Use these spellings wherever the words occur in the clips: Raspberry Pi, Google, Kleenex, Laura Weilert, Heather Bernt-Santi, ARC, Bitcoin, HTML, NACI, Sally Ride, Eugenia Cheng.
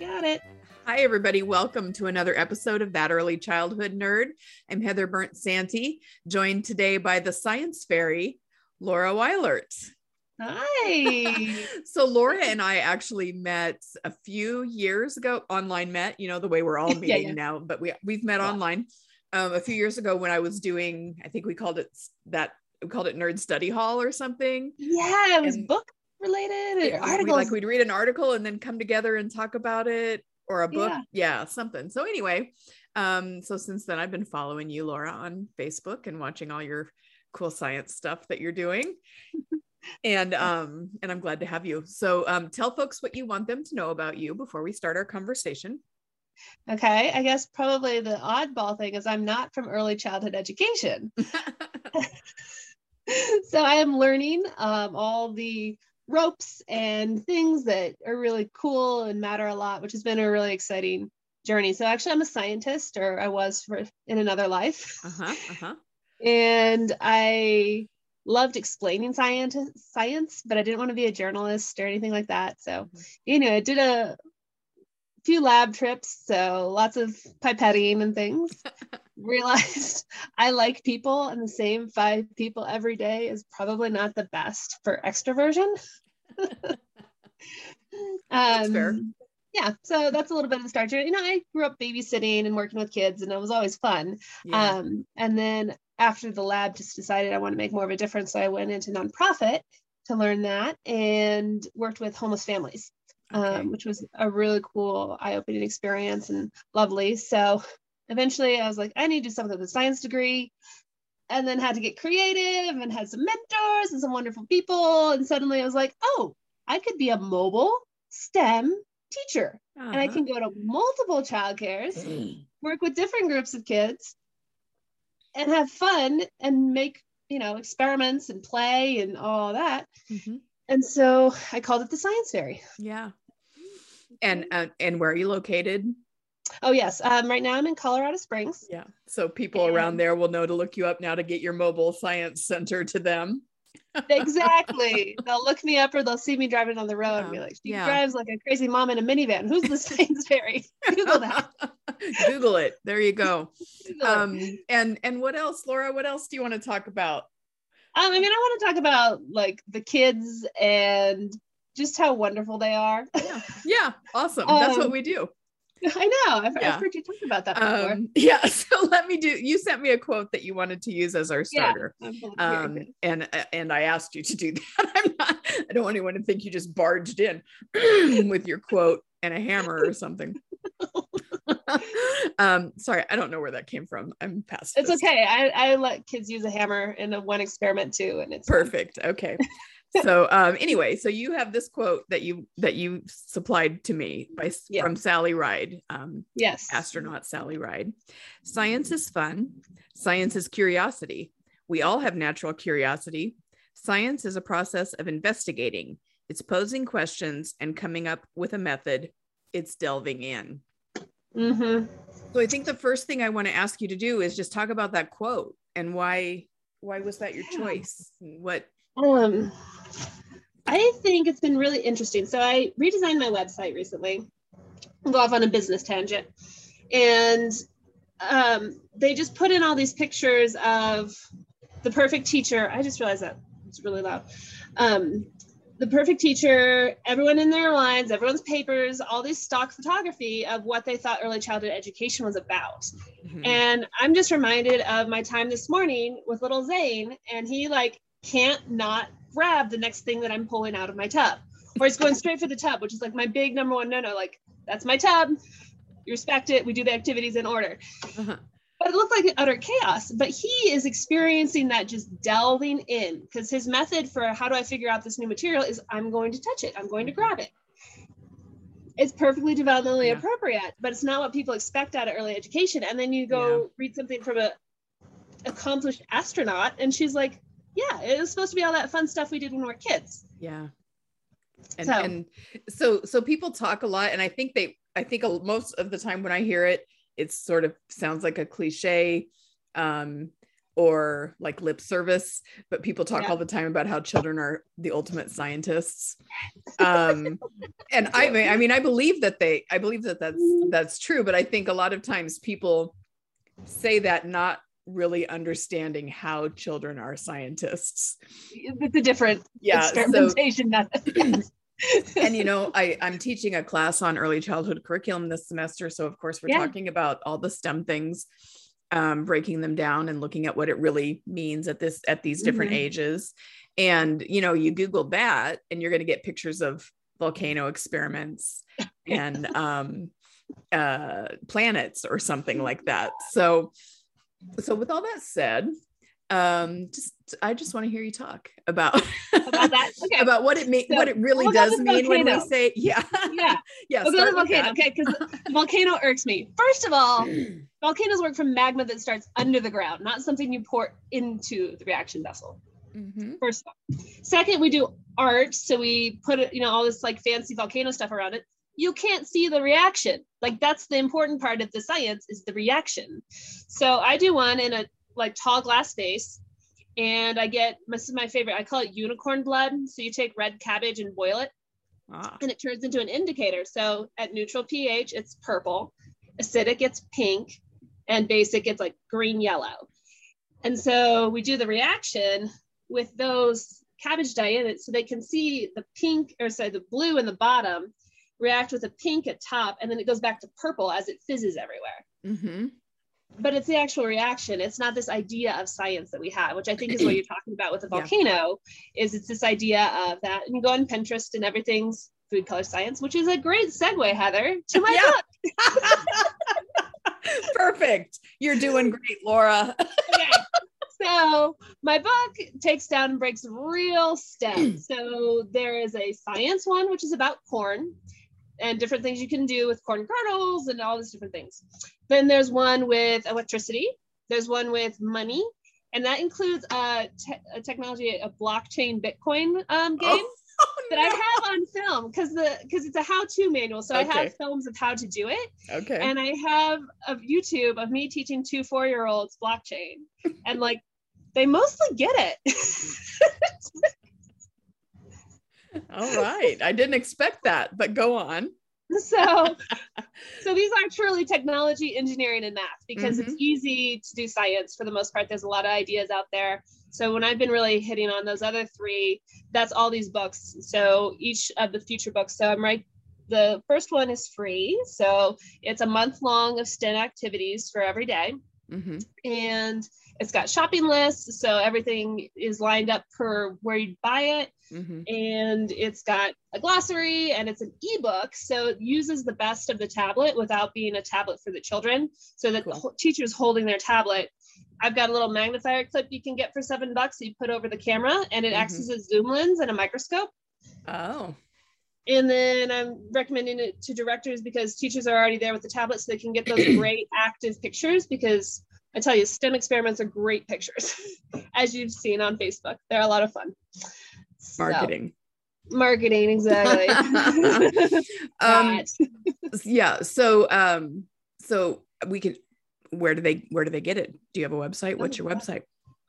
Got it. Hi, everybody. Welcome to another episode of That Early Childhood Nerd. I'm Heather Bernt-Santi, joined today by the Science Fairy, Laura Weilert. Hi. So Laura and I actually met a few years ago, online met, you know, the way we're all meeting now, but we've met online a few years ago when I was doing, I think we called it Nerd Study Hall or something. Yeah, it was book related. Articles. We'd read an article and then come together and talk about it, or a book. Yeah, something. So anyway, so since then I've been following you, Laura, on Facebook and watching all your cool science stuff that you're doing. And I'm glad to have you. So tell folks what you want them to know about you before we start our conversation. Okay, I guess probably the oddball thing is I'm not from early childhood education. So I am learning all the ropes and things that are really cool and matter a lot, which has been a really exciting journey. So actually I'm a scientist, or I was in another life. And I loved explaining science, but I didn't want to be a journalist or anything like that. So, I did a few lab trips, so lots of pipetting and things. Realized I like people, and the same five people every day is probably not the best for extroversion. That's fair. Yeah, so that's a little bit of the start. I grew up babysitting and working with kids, and it was always fun. Yeah. And then after the lab, just decided I want to make more of a difference. So I went into nonprofit to learn that and worked with homeless families, which was a really cool, eye-opening experience and lovely. So eventually I was like, I need to do something with a science degree, and then had to get creative and had some mentors and some wonderful people. And suddenly I was like, oh, I could be a mobile STEM teacher, and I can go to multiple childcares, work with different groups of kids, and have fun and make, experiments and play and all that. And so I called it the Science Fairy. Yeah. And where are you located? Oh, yes. Right now I'm in Colorado Springs. Yeah. So people around there will know to look you up now to get your mobile science center to them. Exactly. They'll look me up, or they'll see me driving on the road and be like, she drives like a crazy mom in a minivan. Who's the Science Fairy? Google that. Google it. There you go. And what else, Laura? What else do you want to talk about? I want to talk about the kids and just how wonderful they are. Yeah. Awesome. That's what we do. I know. I've heard you talk about that before. So you sent me a quote that you wanted to use as our starter. And I asked you to do that. I don't want anyone to think you just barged in with your quote and a hammer or something. Sorry, I don't know where that came from. I'm past this. It's okay. I let kids use a hammer in one experiment too, and it's perfect. Fun. Okay. So anyway, so you have this quote that you supplied to me from Sally Ride. Astronaut Sally Ride. Science is fun. Science is curiosity. We all have natural curiosity. Science is a process of investigating. It's posing questions and coming up with a method. It's delving in. So I think the first thing I want to ask you to do is just talk about that quote and why was that your choice? What? I think it's been really interesting. So I redesigned my website recently. I'll go off on a business tangent, and they just put in all these pictures of the perfect teacher. I just realized that it's really loud. The perfect teacher, everyone in their lines, everyone's papers, all this stock photography of what they thought early childhood education was about. Mm-hmm. And I'm just reminded of my time this morning with little Zane, and he like can't not grab the next thing that I'm pulling out of my tub, or he's going straight for the tub, which is like my big number one no-no, like that's my tub, you respect it, we do the activities in order. Uh-huh. But it looked like utter chaos, but he is experiencing that just delving in, because his method for how do I figure out this new material is I'm going to touch it, I'm going to grab it. It's perfectly developmentally appropriate, but it's not what people expect out of early education. And then you go read something from a accomplished astronaut, and she's like, yeah, it was supposed to be all that fun stuff we did when we were kids. Yeah. And so people talk a lot, and I think most of the time when I hear it, it sort of sounds like a cliche, or like lip service, but people talk all the time about how children are the ultimate scientists. And I mean, I believe that's true, but I think a lot of times people say that not really understanding how children are scientists. It's a different experimentation method. And, you know, I'm teaching a class on early childhood curriculum this semester. So of course we're talking about all the STEM things, breaking them down and looking at what it really means at these different ages. And, you know, you Google that and you're going to get pictures of volcano experiments and, planets or something like that. So with all that said, I just want to hear you talk about that. Okay. About what it means, so what it really does mean when we say, yeah. We'll go to the volcano, okay? Because the volcano irks me. First of all, volcanoes work from magma that starts under the ground, not something you pour into the reaction vessel. Mm-hmm. First of all. Second, we do art, so we put all this like fancy volcano stuff around it. You can't see the reaction. Like that's the important part of the science is the reaction. So I do one in a like tall glass vase, and I get, this is my favorite, I call it unicorn blood. So you take red cabbage and boil it, and it turns into an indicator. So at neutral pH, it's purple, acidic, it's pink, and basic, it's like green, yellow. And so we do the reaction with those cabbage dye in it, so they can see the blue in the bottom react with a pink at top, and then it goes back to purple as it fizzes everywhere. Mm-hmm. But it's the actual reaction. It's not this idea of science that we have, which I think is what you're talking about with the volcano, is it's this idea of that. And you go on Pinterest and everything's food color science, which is a great segue, Heather, to my book. Perfect. You're doing great, Laura. Okay. So my book takes down and breaks real STEM. So there is a science one, which is about corn and different things you can do with corn kernels and all these different things. Then there's one with electricity. There's one with money. And that includes a technology, a blockchain Bitcoin game that I have on film because it's a how-to manual. So I have films of how to do it. Okay. And I have a YouTube of me teaching 2 four-year-olds blockchain. And like, they mostly get it. All right. I didn't expect that, but go on. So these are truly technology, engineering, and math, because it's easy to do science for the most part. There's a lot of ideas out there. So when I've been really hitting on those other three, that's all these books. So each of the future books. So I'm right. The first one is free. So it's a month long of STEM activities for every day. Mm-hmm. And it's got shopping lists. So everything is lined up per where you'd buy it. Mm-hmm. And it's got a glossary, and it's an ebook. So it uses the best of the tablet without being a tablet for the children, so that the teacher's holding their tablet. I've got a little magnifier clip you can get for $7 that you put over the camera, and it acts as a zoom lens and a microscope. Oh. And then I'm recommending it to directors because teachers are already there with the tablets, so they can get those great active pictures, because I tell you, STEM experiments are great pictures, as you've seen on Facebook. They're a lot of fun. Marketing. So, marketing, exactly. Yeah. So we could, where do they get it? Do you have a website? What's your website?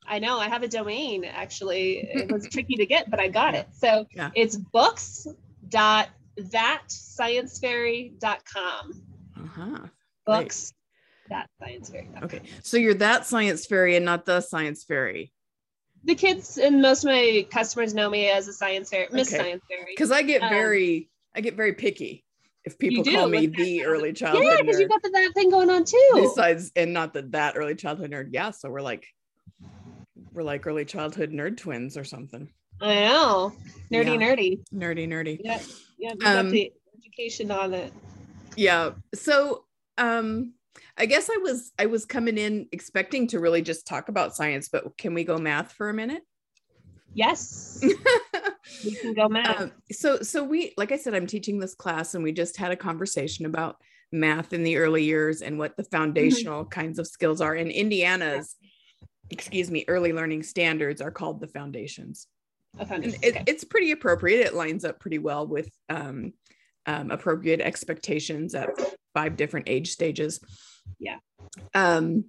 I know I have a domain, actually. It was tricky to get, but I got it. So it's books.thatscienceferry.com. Books. That science fairy. Okay. So you're That Science Fairy and not The Science Fairy. The kids and most of my customers know me as a Miss Science Fairy. Because I get very picky. if people call me the early childhood nerd. Yeah, because you've got that thing going on too. Besides, and not that early childhood nerd. Yeah, so we're like early childhood nerd twins or something. I know. Nerdy. Yeah, yeah. We got the education on it. Yeah. So I guess I was coming in expecting to really just talk about science, but can we go math for a minute? Yes. We can go math. So we, like I said, I'm teaching this class and we just had a conversation about math in the early years and what the foundational kinds of skills are. And Indiana's, early learning standards are called the foundations. It's pretty appropriate. It lines up pretty well with appropriate expectations at 5 different age stages. Yeah. So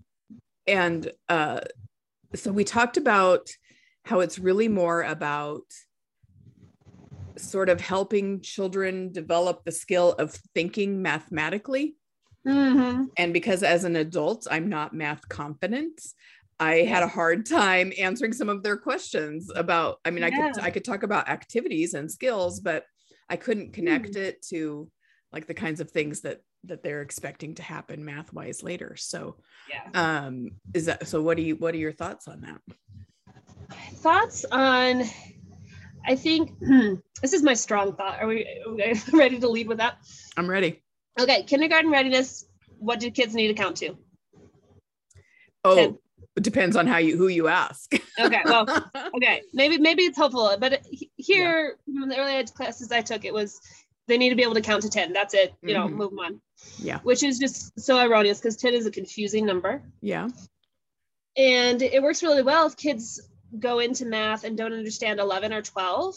we talked about how it's really more about sort of helping children develop the skill of thinking mathematically. Mm-hmm. And because as an adult, I'm not math confident, I had a hard time answering some of their questions about, I could talk about activities and skills, but I couldn't connect it to like the kinds of things that they're expecting to happen math-wise later. So, what are your thoughts on that? I think this is my strong thought. Are we ready to lead with that? I'm ready. Okay. Kindergarten readiness. What do kids need to count to? Oh, 10. It depends on who you ask. Okay. Well, okay. Maybe it's helpful, but here in the early ed classes I took, it was, they need to be able to count to 10. That's it. You know, move on. Yeah. Which is just so erroneous because 10 is a confusing number. Yeah. And it works really well if kids go into math and don't understand 11 or 12,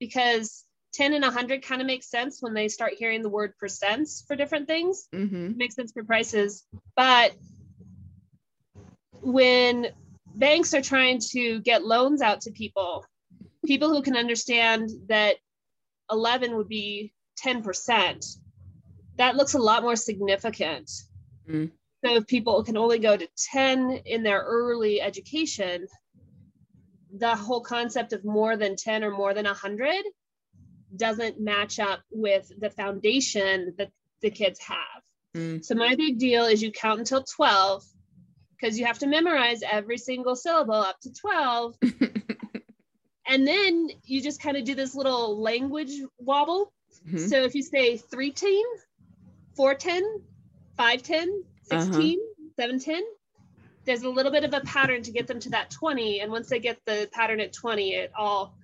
because 10 and 100 kind of makes sense when they start hearing the word percents for different things. Mm-hmm. It makes sense for prices. But when banks are trying to get loans out to people who can understand that 11 would be 10%, that looks a lot more significant. Mm. So if people can only go to 10 in their early education, the whole concept of more than 10 or more than 100 doesn't match up with the foundation that the kids have. Mm. So my big deal is you count until 12, because you have to memorize every single syllable up to 12. And then you just kind of do this little language wobble. Mm-hmm. So if you say 310, 410, 510, 610, 710, there's a little bit of a pattern to get them to that 20. And once they get the pattern at 20, it all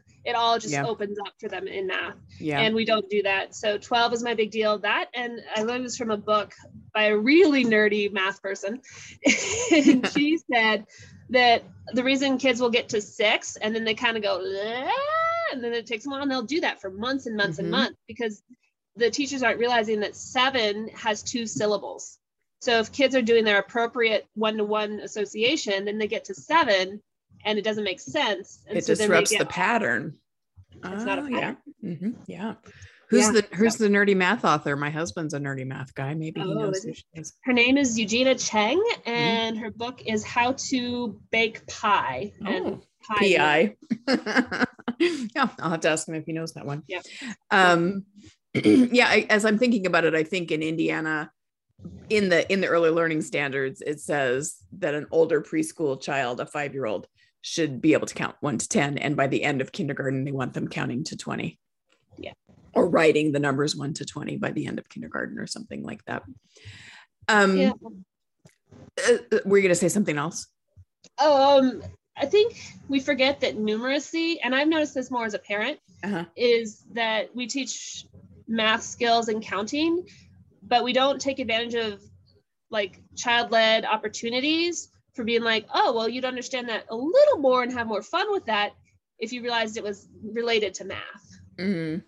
just opens up for them in math. Yeah. And we don't do that. So 12 is my big deal. That, and I learned this from a book by a really nerdy math person. And she said that the reason kids will get to 6 and then they kind of go, and then it takes them on, and they'll do that for months and months and months because the teachers aren't realizing that 7 has 2 syllables. So if kids are doing their appropriate one-to-one association, then they get to 7 and it doesn't make sense. And it so disrupts the pattern. It's not a pattern. Yeah. Mm-hmm. Yeah. Who's the nerdy math author? My husband's a nerdy math guy. Maybe he knows who she is. Her name is Eugenia Cheng, and her book is How to Bake Pie. And P.I. Yeah, I'll have to ask him if he knows that one. Yeah. As I'm thinking about it, I think in Indiana, in the early learning standards, it says that an older preschool child, a 5-year-old, should be able to count 1 to 10. And by the end of kindergarten, they want them counting to 20. Yeah. Or writing the numbers 1 to 20 by the end of kindergarten or something like that. Were you going to say something else? I think we forget that numeracy, and I've noticed this more as a parent, is that we teach math skills and counting, but we don't take advantage of like child-led opportunities for being like, oh, well, you'd understand that a little more and have more fun with that if you realized it was related to math. Mm-hmm.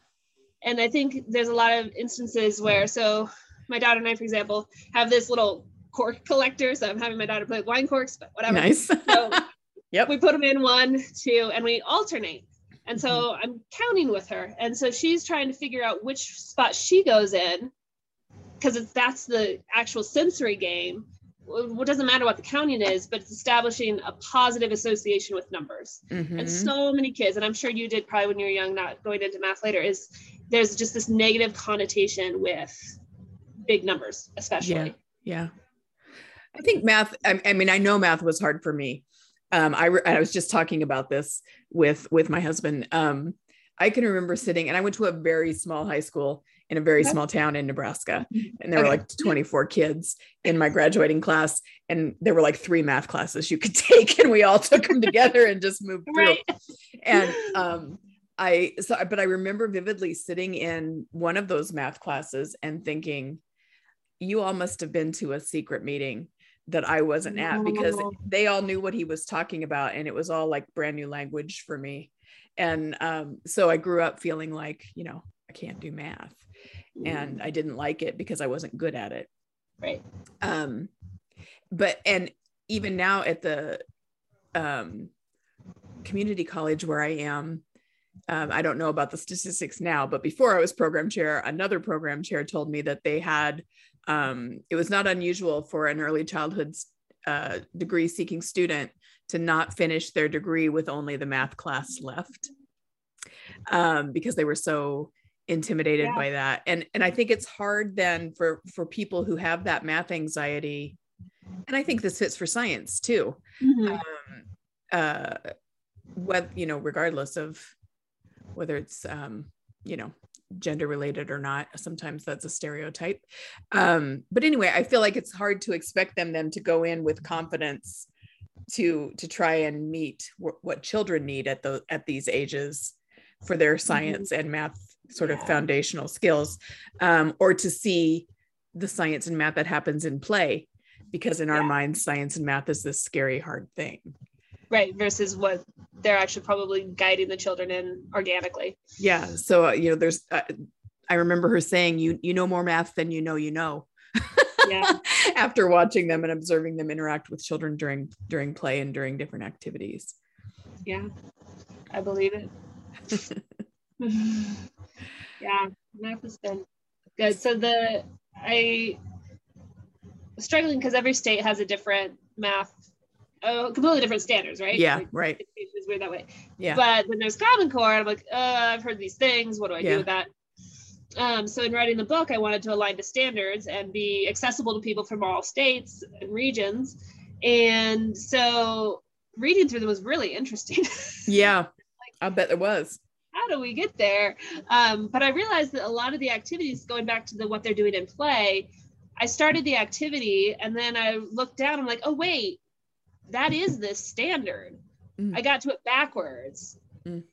And I think there's a lot of instances where, so my daughter and I, for example, have this little cork collector. So I'm having my daughter play with wine corks, but whatever. Nice. So we put them in 1, 2, and we alternate. And so I'm counting with her. And so she's trying to figure out which spot she goes in, because that's the actual sensory game. It doesn't matter what the counting is, but it's establishing a positive association with numbers. Mm-hmm. And so many kids, and I'm sure you did probably when you were young, not going into math later, is there's just this negative connotation with big numbers, especially. Yeah. I think math, I mean, I know math was hard for me. I was just talking about this with my husband. I can remember sitting, and I went to a very small high school in a very small town in Nebraska. And there were like 24 kids in my graduating class. And there were like 3 math classes you could take, and we all took them together and just moved through. Right. And but I remember vividly sitting in one of those math classes and thinking, you all must have been to a secret meeting that I wasn't at, because they all knew what he was talking about. And it was all like brand new language for me. And so I grew up feeling like, you know, I can't do math. And I didn't like it because I wasn't good at it. Right. And even now at the community college where I am, I don't know about the statistics now, but before I was program chair, another program chair told me that they had, it was not unusual for an early childhood degree seeking student to not finish their degree with only the math class left, because they were so intimidated by that. And I think it's hard then for people who have that math anxiety. And I think this fits for science too. Mm-hmm. Regardless of whether it's, gender related or not, sometimes that's a stereotype. But anyway, I feel like it's hard to expect them to go in with confidence to try and meet what children need at these ages for their science and math sort of foundational skills, or to see the science and math that happens in play, because in our minds, science and math is this scary, hard thing. Right. Versus what they're actually probably guiding the children in organically. Yeah. So, there's, I remember her saying, you know more math than you know, yeah. After watching them and observing them interact with children during play and during different activities. Yeah. I believe it. Yeah. Math has been good. So I was struggling because every state has a different math, completely different standards, right? Yeah, like, right. It's weird that way. Yeah. But when there's Common Core, I'm like, I've heard these things. What do I do with that? So in writing the book, I wanted to align the standards and be accessible to people from all states and regions. And so reading through them was really interesting. Yeah, I bet it was. How do we get there? But I realized that a lot of the activities, going back to what they're doing in play, I started the activity and then I looked down, I'm like, oh, wait, that is this standard. I got to it backwards. And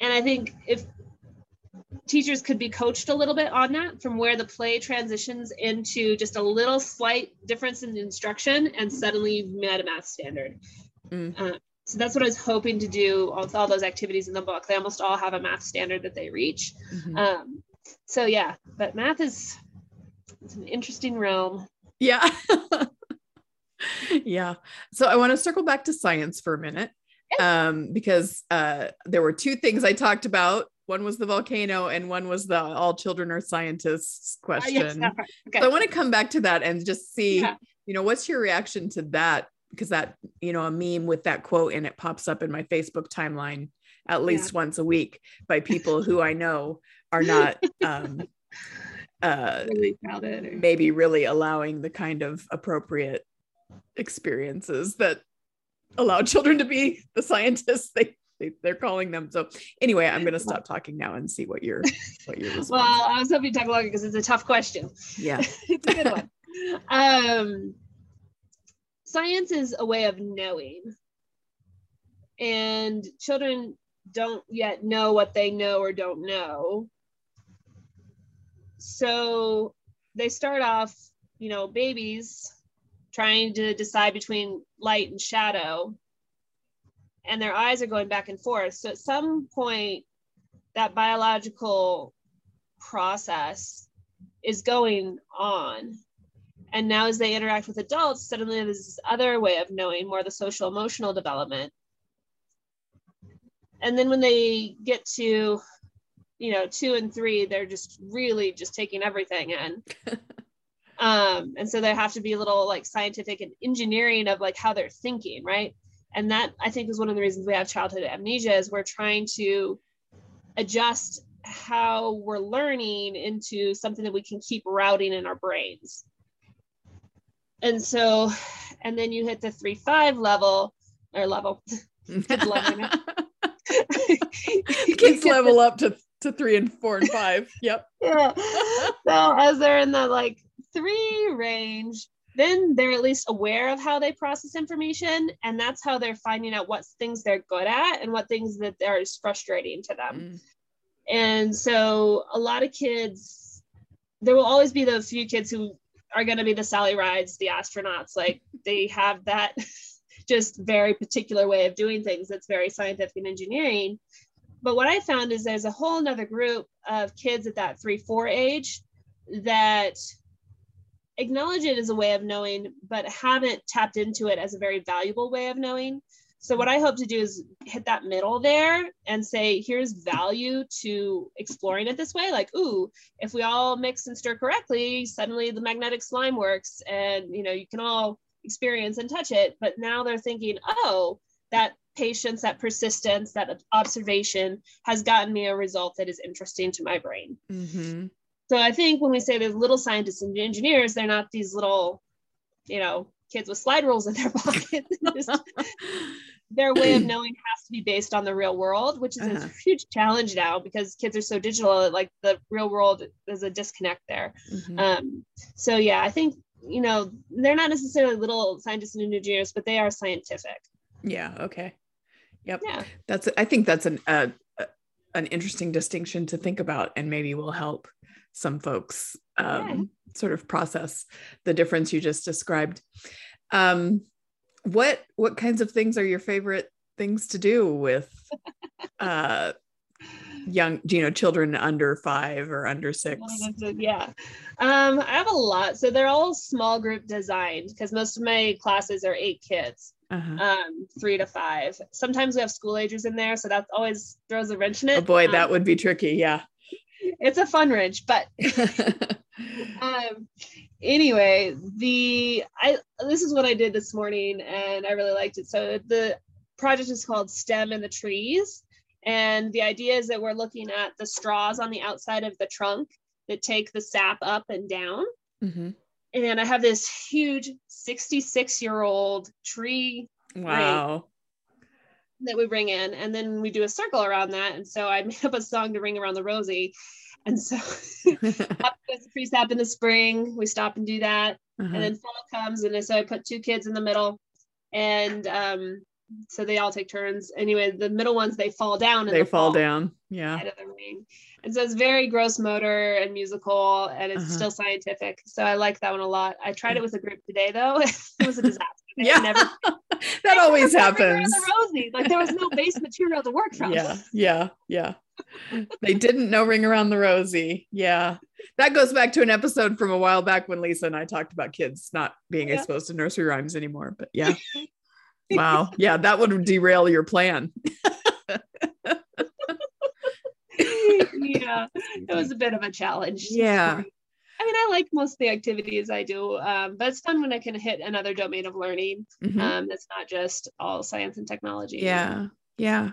I think if teachers could be coached a little bit on that, from where the play transitions into just a little slight difference in instruction, and suddenly you've met a math standard. So that's what I was hoping to do with all those activities in the book. They almost all have a math standard that they reach. So yeah, but math is an interesting realm. Yeah. Yeah. So I want to circle back to science for a minute, because there were 2 things I talked about. One was the volcano and one was the all children are scientists question. Okay. So I want to come back to that and just see, what's your reaction to that? Because that, a meme with that quote, and it pops up in my Facebook timeline at least once a week by people who I know are not really crowded, or maybe really allowing the kind of appropriate experiences that allow children to be the scientists they're calling them. So anyway, I'm going to stop talking now and see what your response. Well, I was hoping to talk longer because it's a tough question. Yeah. It's a good one. Science is a way of knowing, and children don't yet know what they know or don't know. So they start off, babies trying to decide between light and shadow, and their eyes are going back and forth. So at some point, that biological process is going on. And now as they interact with adults, suddenly there's this other way of knowing, more the social emotional development. And then when they get to, 2 and 3, they're just really just taking everything in. And so there have to be a little like scientific and engineering of like how they're thinking, right? And that I think is one of the reasons we have childhood amnesia, is we're trying to adjust how we're learning into something that we can keep routing in our brains. And so, and then you hit the 3-5 level, or level. Kids level up to 3 and 4 and 5. Yep. Yeah. So as they're in the like 3 range, then they're at least aware of how they process information. And that's how they're finding out what things they're good at and what things that are frustrating to them. Mm. And so a lot of kids, there will always be those few kids who are going to be the Sally Rides, the astronauts. Like they have that just very particular way of doing things that's very scientific and engineering. But what I found is there's a whole nother group of kids at that 3-4 age that acknowledge it as a way of knowing, but haven't tapped into it as a very valuable way of knowing. So what I hope to do is hit that middle there and say, here's value to exploring it this way. Like, ooh, if we all mix and stir correctly, suddenly the magnetic slime works and, you know, you can all experience and touch it. But now they're thinking, oh, that patience, that persistence, that observation has gotten me a result that is interesting to my brain. Mm-hmm. So I think when we say there's little scientists and engineers, they're not these little, you know, kids with slide rules in their pockets. Their way of knowing has to be based on the real world, which is a huge challenge now because kids are so digital, like the real world, there's a disconnect there. Mm-hmm. So yeah, I think, you know, they're not necessarily little scientists and engineers, but they are scientific. Yeah. Okay. Yep. Yeah. That's, I think that's an interesting distinction to think about and maybe will help some folks sort of process the difference you just described. What kinds of things are your favorite things to do with young, you know, children under 5 or under 6? Yeah. I have a lot. So they're all small group designed because most of my classes are 8 kids. 3 to 5. Sometimes we have school agers in there, so that always throws a wrench in it. Oh boy, that would be tricky. Yeah. It's a fun wrench, but anyway, this is what I did this morning and I really liked it. So the project is called STEM and the Trees. And the idea is that we're looking at the straws on the outside of the trunk that take the sap up and down. Mm-hmm. And I have this huge 66-year-old tree. Wow. That we bring in. And then we do a circle around that. And so I made up a song to Ring Around the Rosie. And so up goes the tree sap in the spring. We stop and do that. Uh-huh. And then fall comes. And so I put 2 kids in the middle. And so they all take turns. Anyway, the middle ones, they fall down. They fall down. Yeah. Out of the ring. And so it's very gross motor and musical, and it's still scientific. So I like that one a lot. I tried it with a group today, though. It was a disaster. Yeah. That always happens. Like there was no base material to work from. Yeah. Yeah. Yeah. They didn't know Ring Around the Rosie. Yeah. That goes back to an episode from a while back when Lisa and I talked about kids not being exposed to nursery rhymes anymore, but yeah. Wow. Yeah. That would derail your plan. Yeah. It was a bit of a challenge. Yeah. I mean, I like most of the activities I do, but it's fun when I can hit another domain of learning. Mm-hmm. That's not just all science and technology. Yeah. Yeah.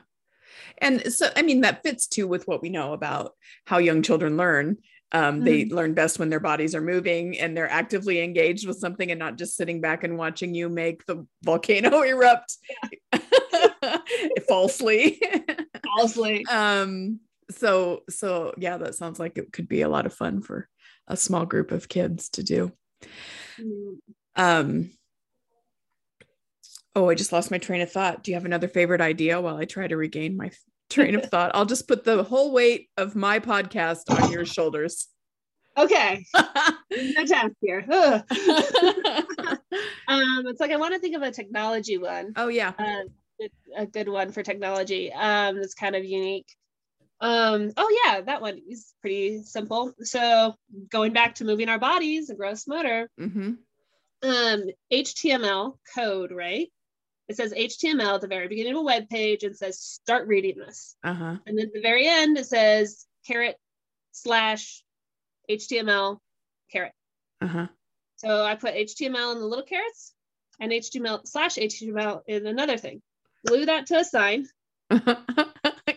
And so, I mean, that fits too with what we know about how young children learn. They learn best when their bodies are moving and they're actively engaged with something and not just sitting back and watching you make the volcano erupt falsely. Falsely. So yeah, that sounds like it could be a lot of fun for a small group of kids to do. I just lost my train of thought. Do you have another favorite idea while I try to regain my train of thought? I'll just put the whole weight of my podcast on your shoulders. Okay. No task here. It's like, I want to think of a technology one. Oh yeah. A good one for technology. That's kind of unique. That one is pretty simple. So going back to moving our bodies, a gross motor, HTML code, right? It says HTML at the very beginning of a web page and says, start reading this. And then at the very end, it says /HTML. So I put HTML in the little carrots and HTML/HTML in another thing, glue that to a sign. And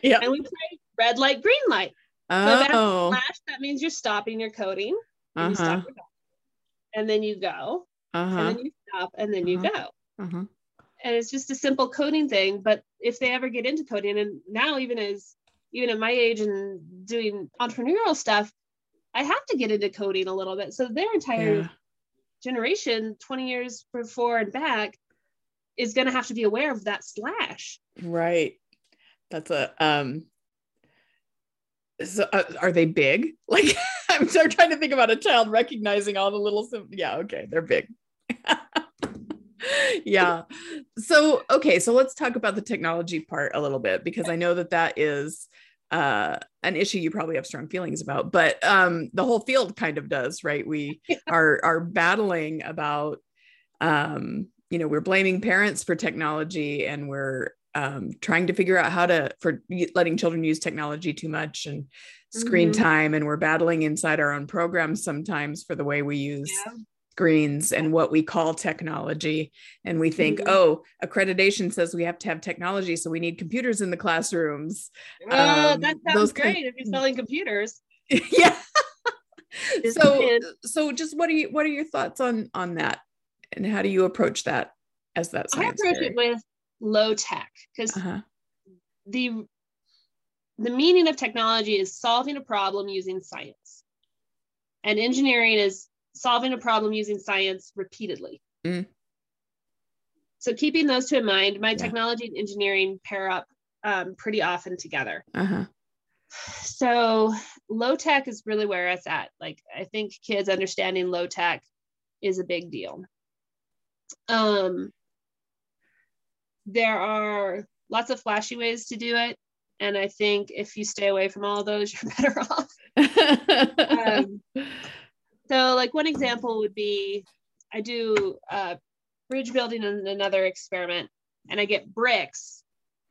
we play red light, green light. Oh. So that's flash. That means you're stopping your coding. And, you stop your coding, and then you go. And then you stop, and then you go. And it's just a simple coding thing. But if they ever get into coding, and now even at my age and doing entrepreneurial stuff, I have to get into coding a little bit. So their entire generation, 20 years before and back, is going to have to be aware of that slash. Right. That's a, so, are they big? Like, I'm trying to think about a child recognizing all the little, yeah, okay, they're big. Yeah. So, okay. So let's talk about the technology part a little bit, because I know that that is an issue you probably have strong feelings about, but the whole field kind of does, right? We are battling about, you know, we're blaming parents for technology, and we're trying to figure out how to, for letting children use technology too much and screen time. And we're battling inside our own programs sometimes for the way we use screens and what we call technology. And we think, oh, accreditation says we have to have technology, so we need computers in the classrooms. Well, that sounds great if you're selling computers. Yeah. So just what are your thoughts on that? And how do you approach that as that science theory? I approach it with low tech, because the meaning of technology is solving a problem using science. And engineering is solving a problem using science repeatedly. So keeping those two in mind, my technology and engineering pair up pretty often together. So low tech is really where it's at. Like, I think kids understanding low tech is a big deal. There are lots of flashy ways to do it. And I think if you stay away from all of those, you're better off. So like one example would be, I do bridge building in another experiment, and I get bricks,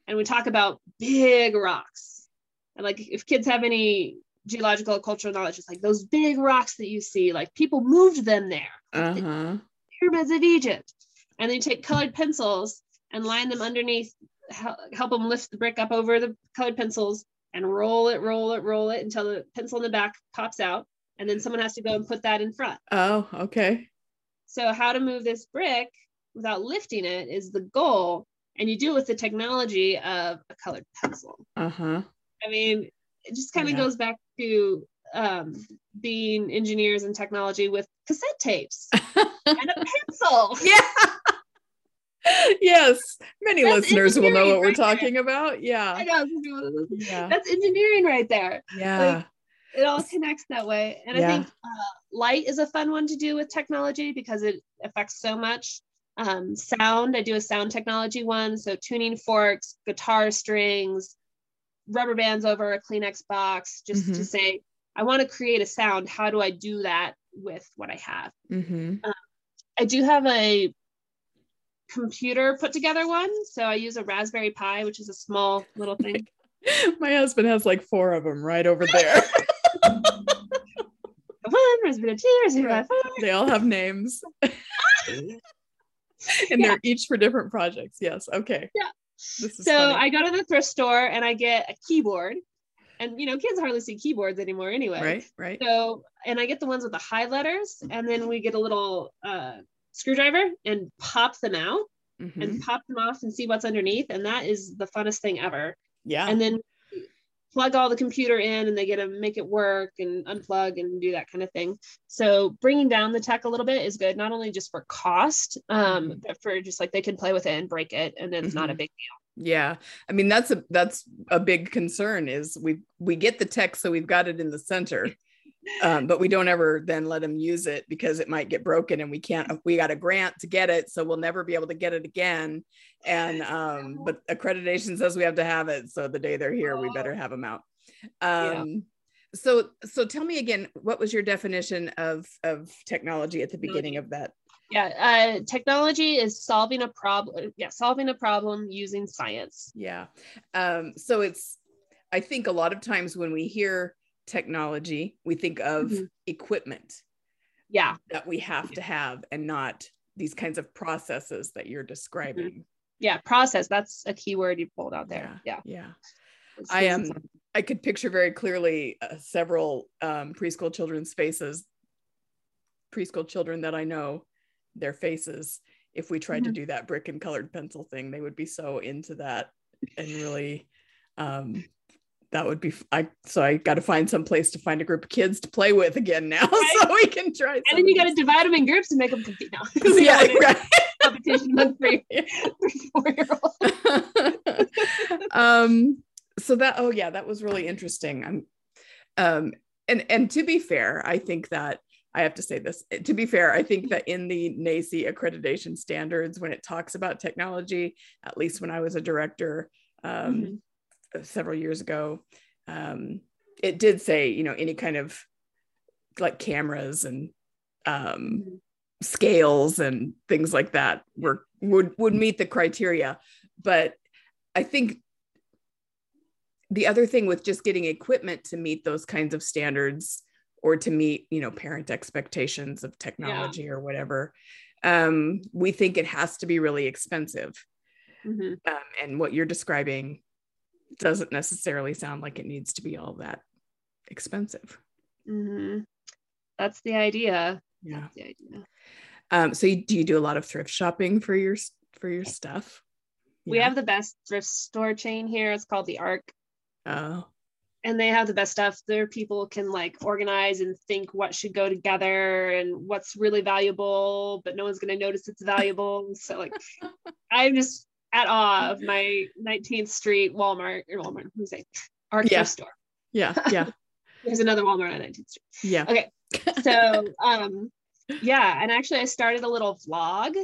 and we talk about big rocks. And like, if kids have any geological or cultural knowledge, it's like those big rocks that you see, like people moved them there. The pyramids of Egypt. And then you take colored pencils and line them underneath, help them lift the brick up over the colored pencils, and roll it until the pencil in the back pops out. And then someone has to go and put that in front. Oh, okay. So how to move this brick without lifting it is the goal. And you do it with the technology of a colored pencil. I mean, it just kind of goes back to being engineers in technology with cassette tapes and a pencil. Yes, many that's listeners will know what we're talking about. I know. That's engineering right there. Like, it all connects that way. And I think light is a fun one to do with technology, because it affects so much. Sound, I do a sound technology one. So tuning forks, guitar strings, rubber bands over a Kleenex box, just to say, I want to create a sound. How do I do that with what I have? I do have a computer put together one. So I use a Raspberry Pi, which is a small little thing. My husband has like 4 of them right over there. They all have names. And they're each for different projects. So funny. I go to the thrift store and I get a keyboard, and you know, kids hardly see keyboards anymore anyway. Right. So, and I get the ones with the high letters, and then we get a little screwdriver and pop them out and pop them off and see what's underneath. And that is the funnest thing ever. And then plug all the computer in, and they get to make it work and unplug and do that kind of thing. So bringing down the tech a little bit is good, not only just for cost, but for just like, they can play with it and break it, and it's not a big deal. I mean, that's a big concern, is we get the tech, so we've got it in the center, but we don't ever then let them use it, because it might get broken, and we got a grant to get it, so we'll never be able to get it again. And but accreditation says we have to have it, so the day they're here, we better have them out. So tell me again, what was your definition of technology at the beginning of that? Technology is solving a problem. Solving a problem using science. So it's, I think a lot of times when we hear technology, we think of equipment that we have to have, and not these kinds of processes that you're describing. Process, that's a key word you pulled out there. I am I could picture very clearly several preschool children that I know, their faces, if we tried to do that brick and colored pencil thing, they would be so into that. And really, that would be, so I got to find some place to find a group of kids to play with again now, right? So we can try. And then you got to divide them in groups and make them compete now. Yeah, right. Competition with three 4-year-olds. So that, oh yeah, that was really interesting. And to be fair, I think that, I have to say this, to be fair, I think that in the NACI accreditation standards, when it talks about technology, at least when I was a director several years ago, it did say, you know, any kind of like cameras and scales and things like that would meet the criteria. But I think the other thing with just getting equipment to meet those kinds of standards, or to meet, you know, parent expectations of technology or whatever, we think it has to be really expensive. And what you're describing doesn't necessarily sound like it needs to be all that expensive. That's the idea. Yeah. That's the idea. So do you do a lot of thrift shopping for your stuff? We have the best thrift store chain here. It's called the ARC. Oh. And they have the best stuff. Their people can like organize and think what should go together and what's really valuable, but no one's going to notice it's valuable. So like, I'm just at awe of my 19th Street Walmart, I'm saying, our thrift store. Yeah, yeah. There's another Walmart on 19th Street. Yeah. Okay. So, yeah. And actually I started a little vlog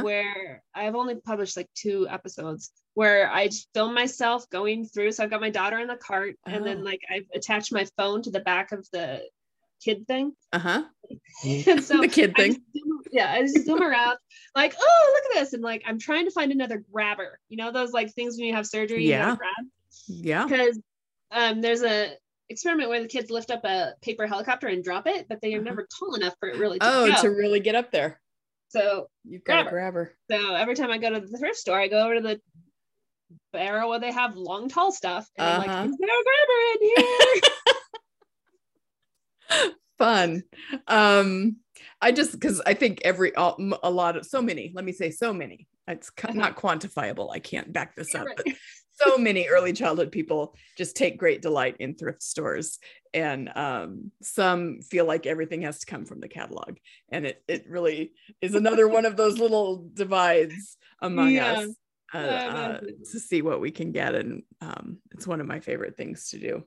where I've only published like 2 episodes, where I film myself going through. So I've got my daughter in the cart and then like I've attached my phone to the back of the kid thing. And so the kid thing. I just zoom around like, oh, look at this. And like, I'm trying to find another grabber, you know, those like things when you have surgery, you gotta grab. Yeah. Because there's a experiment where the kids lift up a paper helicopter and drop it, but they are never tall enough for it really to go. To really get up there. So you've got a grabber. So every time I go to the thrift store, I go over to the barrel where they have long tall stuff and I'm like, is there a grabber in here? Fun. I just, because I think so many, it's not quantifiable, I can't back this up, but so many early childhood people just take great delight in thrift stores, and some feel like everything has to come from the catalog, and it really is another one of those little divides among us to see what we can get. And it's one of my favorite things to do,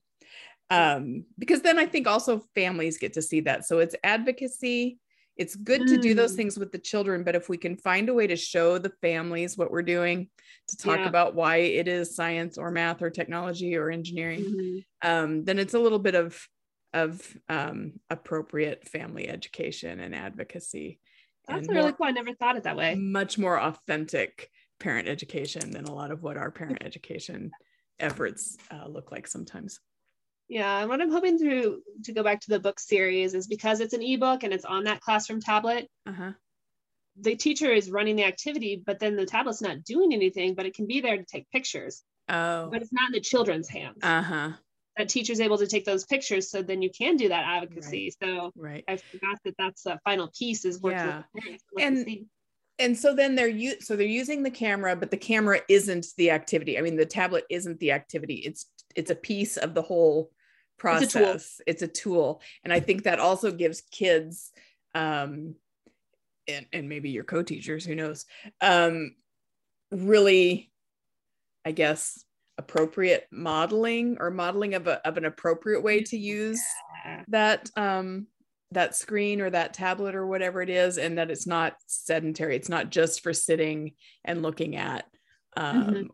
because then I think also families get to see that. So it's advocacy. It's good to do those things with the children, but if we can find a way to show the families what we're doing, to talk about why it is science or math or technology or engineering, then it's a little bit of appropriate family education and advocacy. That's really cool. I never thought of it that way. Much more authentic parent education than a lot of what our parent education efforts look like sometimes. Yeah, and what I'm hoping to go back to the book series is, because it's an ebook and it's on that classroom tablet, the teacher is running the activity, but then the tablet's not doing anything, but it can be there to take pictures. Oh. But it's not in the children's hands. That teacher's able to take those pictures, so then you can do that advocacy. Right. I forgot that that's the final piece is working with parents, and so then they're using the camera, but the camera isn't the activity. I mean, the tablet isn't the activity. It's a piece of the whole process. It's a tool. And I think that also gives kids, and maybe your co-teachers, who knows, really, I guess, appropriate modeling, or modeling of an appropriate way to use that screen or that tablet or whatever it is, and that it's not sedentary. It's not just for sitting and looking at,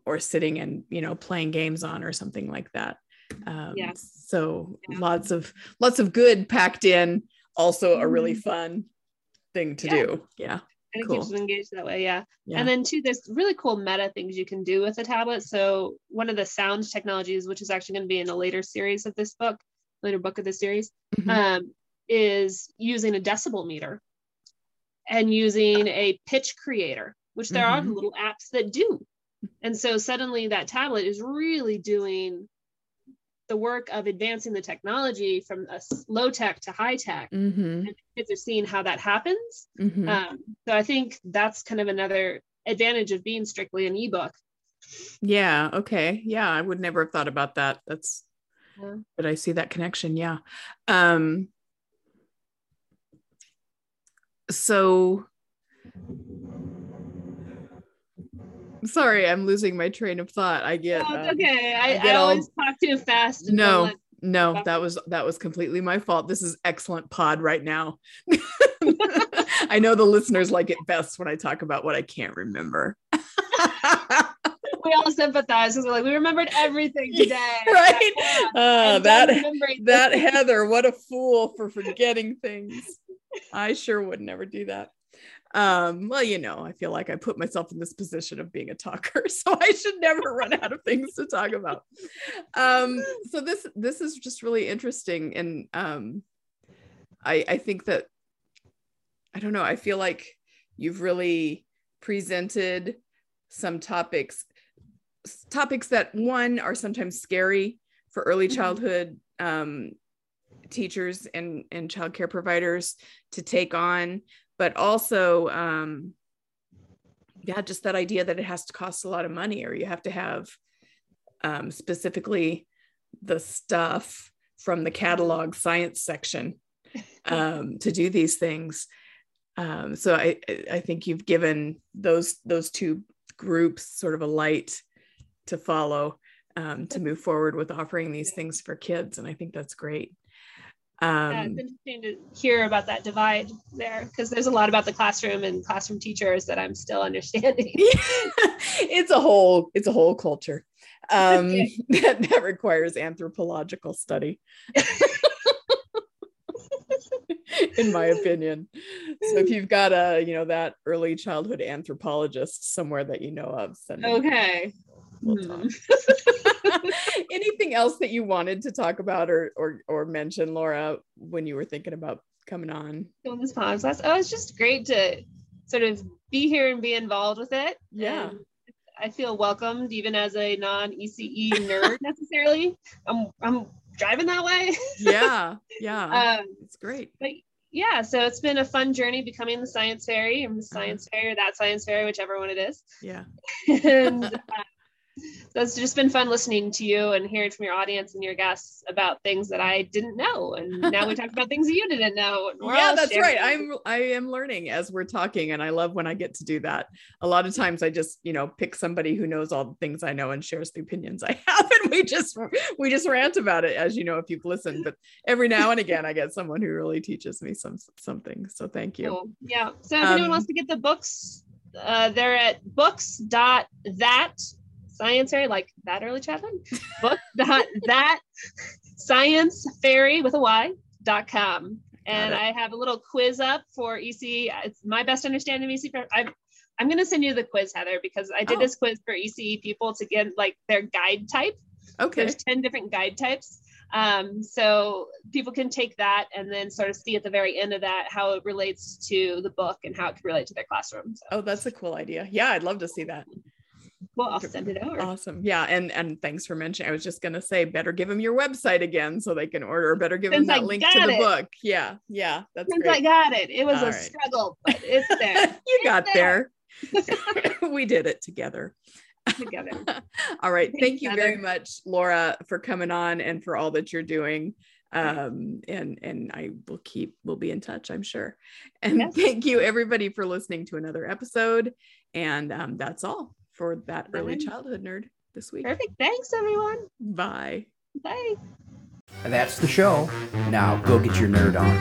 or sitting and, you know, playing games on or something like that. So lots of good packed in, also a really fun thing to do. Yeah. And it keeps them engaged that way. Yeah. And then too, there's really cool meta things you can do with a tablet. So one of the sound technologies, which is actually going to be in a later book of this series, is using a decibel meter and using a pitch creator, which there are little apps that do. And so suddenly that tablet is really doing the work of advancing the technology from low tech to high tech. Mm-hmm. And kids are seeing how that happens. Mm-hmm. So I think that's kind of another advantage of being strictly an ebook. Yeah. Okay. Yeah. I would never have thought about that. That's, yeah. But I see that connection. Yeah. So sorry, I'm losing my train of thought. I get, oh, okay. I always talk too fast. No, that was completely my fault. This is excellent pod right now. I know the listeners like it best when I talk about what I can't remember. We all sympathize because we're like, we remembered everything today. Right? Yeah. That Heather, what a fool for forgetting things. I sure would never do that. Well, you know, I feel like I put myself in this position of being a talker, so I should never run out of things to talk about. So this is just really interesting. And I think that, I don't know, I feel like you've really presented some topics that, one, are sometimes scary for early childhood teachers and childcare providers to take on, but also, just that idea that it has to cost a lot of money, or you have to have specifically the stuff from the catalog science section to do these things. So I think you've given those two groups sort of a light to follow, to move forward with offering these things for kids. And I think that's great. Yeah, it's interesting to hear about that divide there, because there's a lot about the classroom and classroom teachers that I'm still understanding. It's a whole culture that requires anthropological study. In my opinion. So if you've got that early childhood anthropologist somewhere that you know of, send them. Okay. We'll talk. Anything else that you wanted to talk about or mention, Laura, when you were thinking about coming on? Doing this podcast. Oh, it's just great to sort of be here and be involved with it. Yeah. And I feel welcomed, even as a non-ECE nerd necessarily. I'm driving that way. Yeah. It's great. But yeah, so it's been a fun journey becoming the science fairy, and the science fairy or that science fairy, whichever one it is. Yeah. And so it's just been fun listening to you and hearing from your audience and your guests about things that I didn't know. And now we talked about things that you didn't know. Yeah, that's sharing. Right. I am learning as we're talking, and I love when I get to do that. A lot of times I just, pick somebody who knows all the things I know and shares the opinions I have. And we just rant about it, as you know, if you've listened, but every now and again, I get someone who really teaches me something. So thank you. Cool. Yeah. So if anyone wants to get the books, they're at books.that. Science fairy, like that early childhood, book.that science fairy with a y.com. And I have a little quiz up for ECE. It's my best understanding of ECE. I'm going to send you the quiz, Heather, because I did this quiz for ECE people to get their guide type. Okay. There's 10 different guide types. So people can take that and then sort of see at the very end of that how it relates to the book and how it could relate to their classroom. So. Oh, that's a cool idea. Yeah, I'd love to see that. Well, I'll send it over. Awesome. Yeah. And thanks for mentioning. I was just going to say, better give them your website again so they can order, better give them that link to the book. Yeah. Yeah. That's great. I got it. It was a struggle, but it's there. You got there. We did it together. All right. Thank you very much, Laura, for coming on and for all that you're doing. And I will we'll be in touch, I'm sure. And thank you everybody for listening to another episode. And that's all for that early childhood nerd this week. Perfect. Thanks, everyone. Bye. Bye. That's the show. Now go get your nerd on.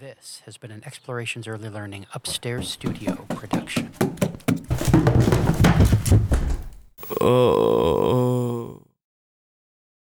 This has been an Explorations Early Learning Upstairs Studio production. Oh.